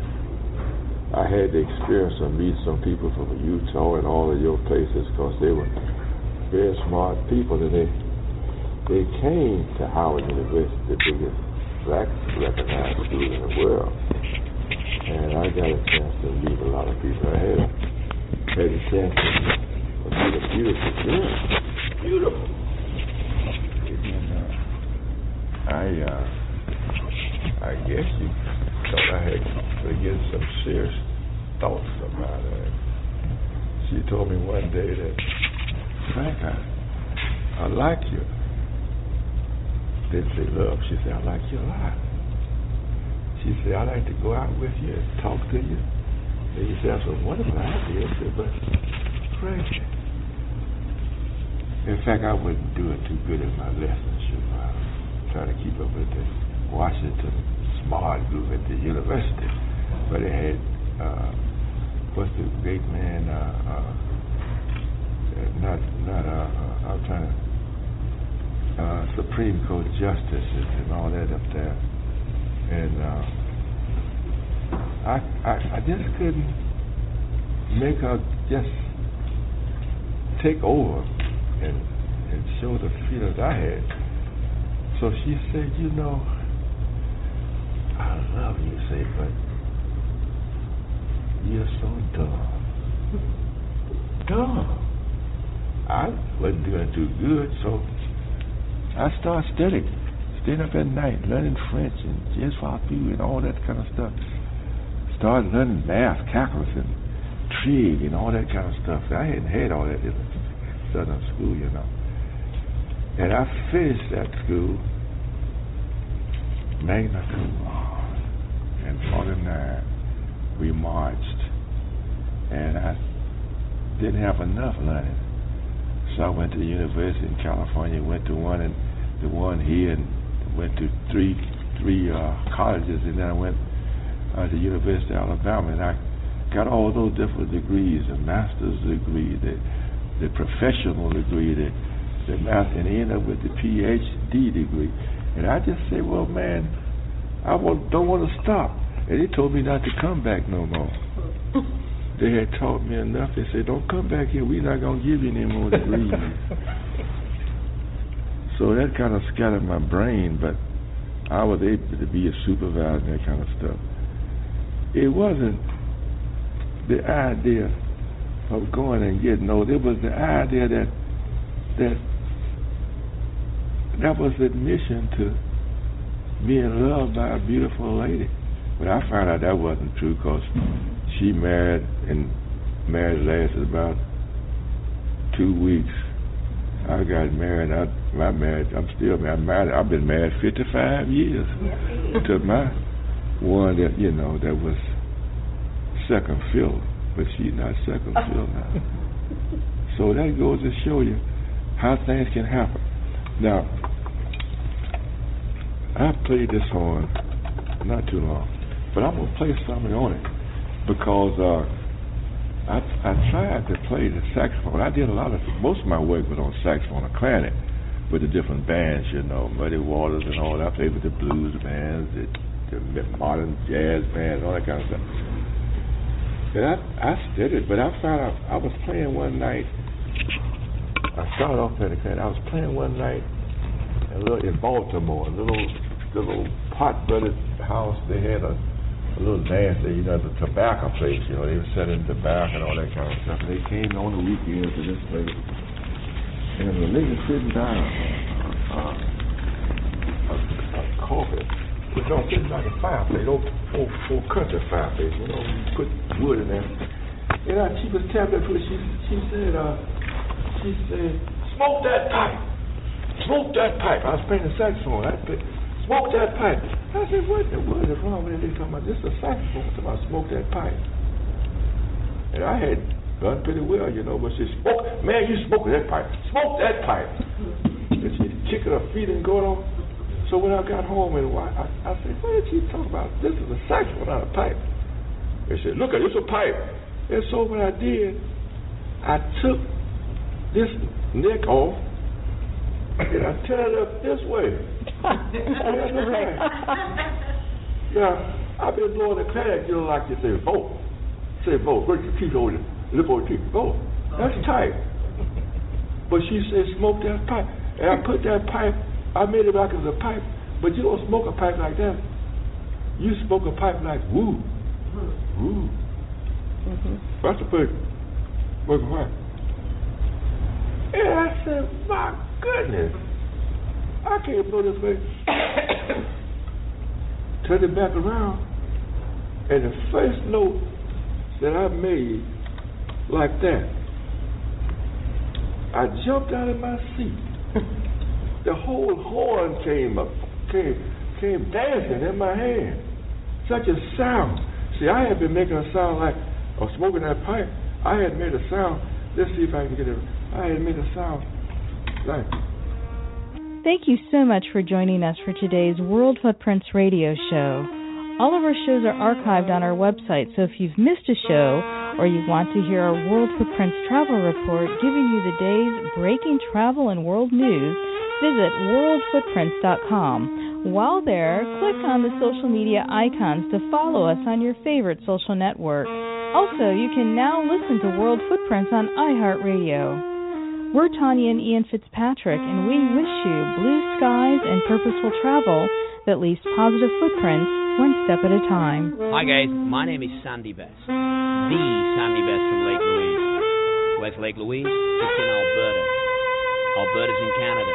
I had the experience of meeting some people from Utah and all of your places because they were very smart people, and they they came to Howard University, the biggest black recognized school in the world. And I got a chance to meet a lot of people. I had a, had a chance to meet a beautiful girl. Beautiful. And, uh, I uh, I guess you thought I had to get some serious thoughts about her. She told me one day that, Frank, I, I like you. Didn't say love. She said, I like you a lot. She said, I like to go out with you and talk to you. And you said, that's a wonderful idea. I said, but Frank, in fact, I wasn't doing too good in my lessons. You know, I was trying to keep up with this Washington smart group at the university. But it had, uh, what's the big man, uh, uh, not, not, uh, uh, I'm trying to, uh, Supreme Court justices and all that up there. And uh, I, I I just couldn't make her just take over and, and show the feelings I had. So she said, you know, I love you, say, but you're so dumb. Dumb. I wasn't doing too good, so I started studying, staying up at night, learning French and G S F U and all that kind of stuff. Started learning math, calculus, and trig and all that kind of stuff. I hadn't had all that in Southern school, you know. And I finished that school, magna cum laude, in forty-nine. we marched, and I didn't have enough learning. So I went to the university in California, went to one and the one here, and went to three three uh, colleges, and then I went uh, to the University of Alabama, and I got all those different degrees, the master's degree, the the professional degree, the, the master, and ended up with the P H D degree. And I just said, well, man, I don't want to stop. And they told me not to come back no more. They had taught me enough. They said, don't come back here. We're not going to give you any more degrees. So that kind of scattered my brain, but I was able to be a supervisor and that kind of stuff. It wasn't the idea of going and getting old. It was the idea that that that was admission to being loved by a beautiful lady. But I found out that wasn't true, because she married, and marriage lasted about two weeks. I got married. I, my marriage, I'm still I'm married. I've been married fifty-five years to my one that, you know, that was second fiddle, but she's not second fiddle now. So that goes to show you how things can happen. Now, I played this horn not too long, but I'm going to play something on it, because uh, I, I tried to play the saxophone. I did a lot of, most of my work was on saxophone and clarinet, with the different bands, you know, Muddy Waters and all that. I played with the blues bands, the, the modern jazz bands, all that kind of stuff. And I, I studied, but I found out I was playing one night. I started off playing the clarinet. I was playing one night a little, in Baltimore, a little, little pot brothers house. They had a, a little dance there, you know, the tobacco place. You know, they were selling tobacco and all that kind of stuff. And they came on the weekends to this place. And there was a lady sitting down, uh, a, a carpet. It don't fit like a fireplace, old, old, old country fireplace, you know, you put wood in there. And I, she was tapping that foot, she, she said, uh, she said, smoke that pipe, smoke that pipe. I was playing the saxophone, I played, smoke that pipe. I said, what in the world is wrong with that? They talking about, this is a saxophone, talking about smoke that pipe. And I had done pretty well, you know, but she spoke, man, you smoke that pipe, smoke that pipe. And she's kicking her feet and going on. So when I got home, and I, I said, what did she talk about? This is a saxophone, not a pipe. They said, look, it's a pipe. And so what I did, I took this neck off, and I turned it up this way. That's right. Now, I've been blowing the clarinet, you know, like you say, vote. Say vote, put your teeth over, lip over your teeth, vote. That's tight. But she said, smoke that pipe. And I put that pipe, I made it like it was a pipe, but you don't smoke a pipe like that. You smoke a pipe like woo, woo. Mm-hmm. That's a big, big pipe. And I said, my goodness, I can't blow this way. Turned it back around, and the first note that I made like that, I jumped out of my seat. The whole horn came up, came, came dancing in my hand. Such a sound. See, I had been making a sound like, or smoking that pipe. I had made a sound. Let's see if I can get it. I had made a sound like. Thank you so much for joining us for today's World Footprints Radio Show. All of our shows are archived on our website, so if you've missed a show or you want to hear our World Footprints Travel Report giving you the day's breaking travel and world news, visit world footprints dot com. While there, click on the social media icons to follow us on your favorite social network. Also, you can now listen to World Footprints on iHeartRadio. We're Tanya and Ian Fitzpatrick, and we wish you blue skies and purposeful travel that leaves positive footprints one step at a time. Hi guys, my name is Sandy Best, the Sandy Best from Lake Louise. Where's Lake Louise? It's in Alberta. Alberta's in Canada.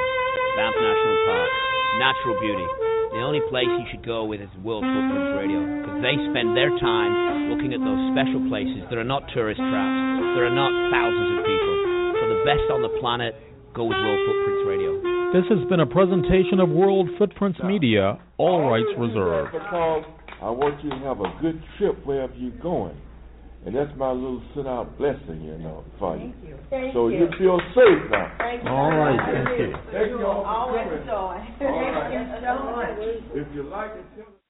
Banff National Park, natural beauty. The only place you should go with is World Footprints Radio, because they spend their time looking at those special places that are not tourist traps, there are not thousands of people. For the best on the planet, go with World Footprints Radio. This has been a presentation of World Footprints Media, all rights reserved. I want you to have a good trip wherever you're going. And that's my little sit-out blessing, you know, for you. Thank you. Thank so you. you feel safe now. Thank you. All right. Thank you. Thank you all for coming. Always joy. Thank you so much. If you like it, tell us.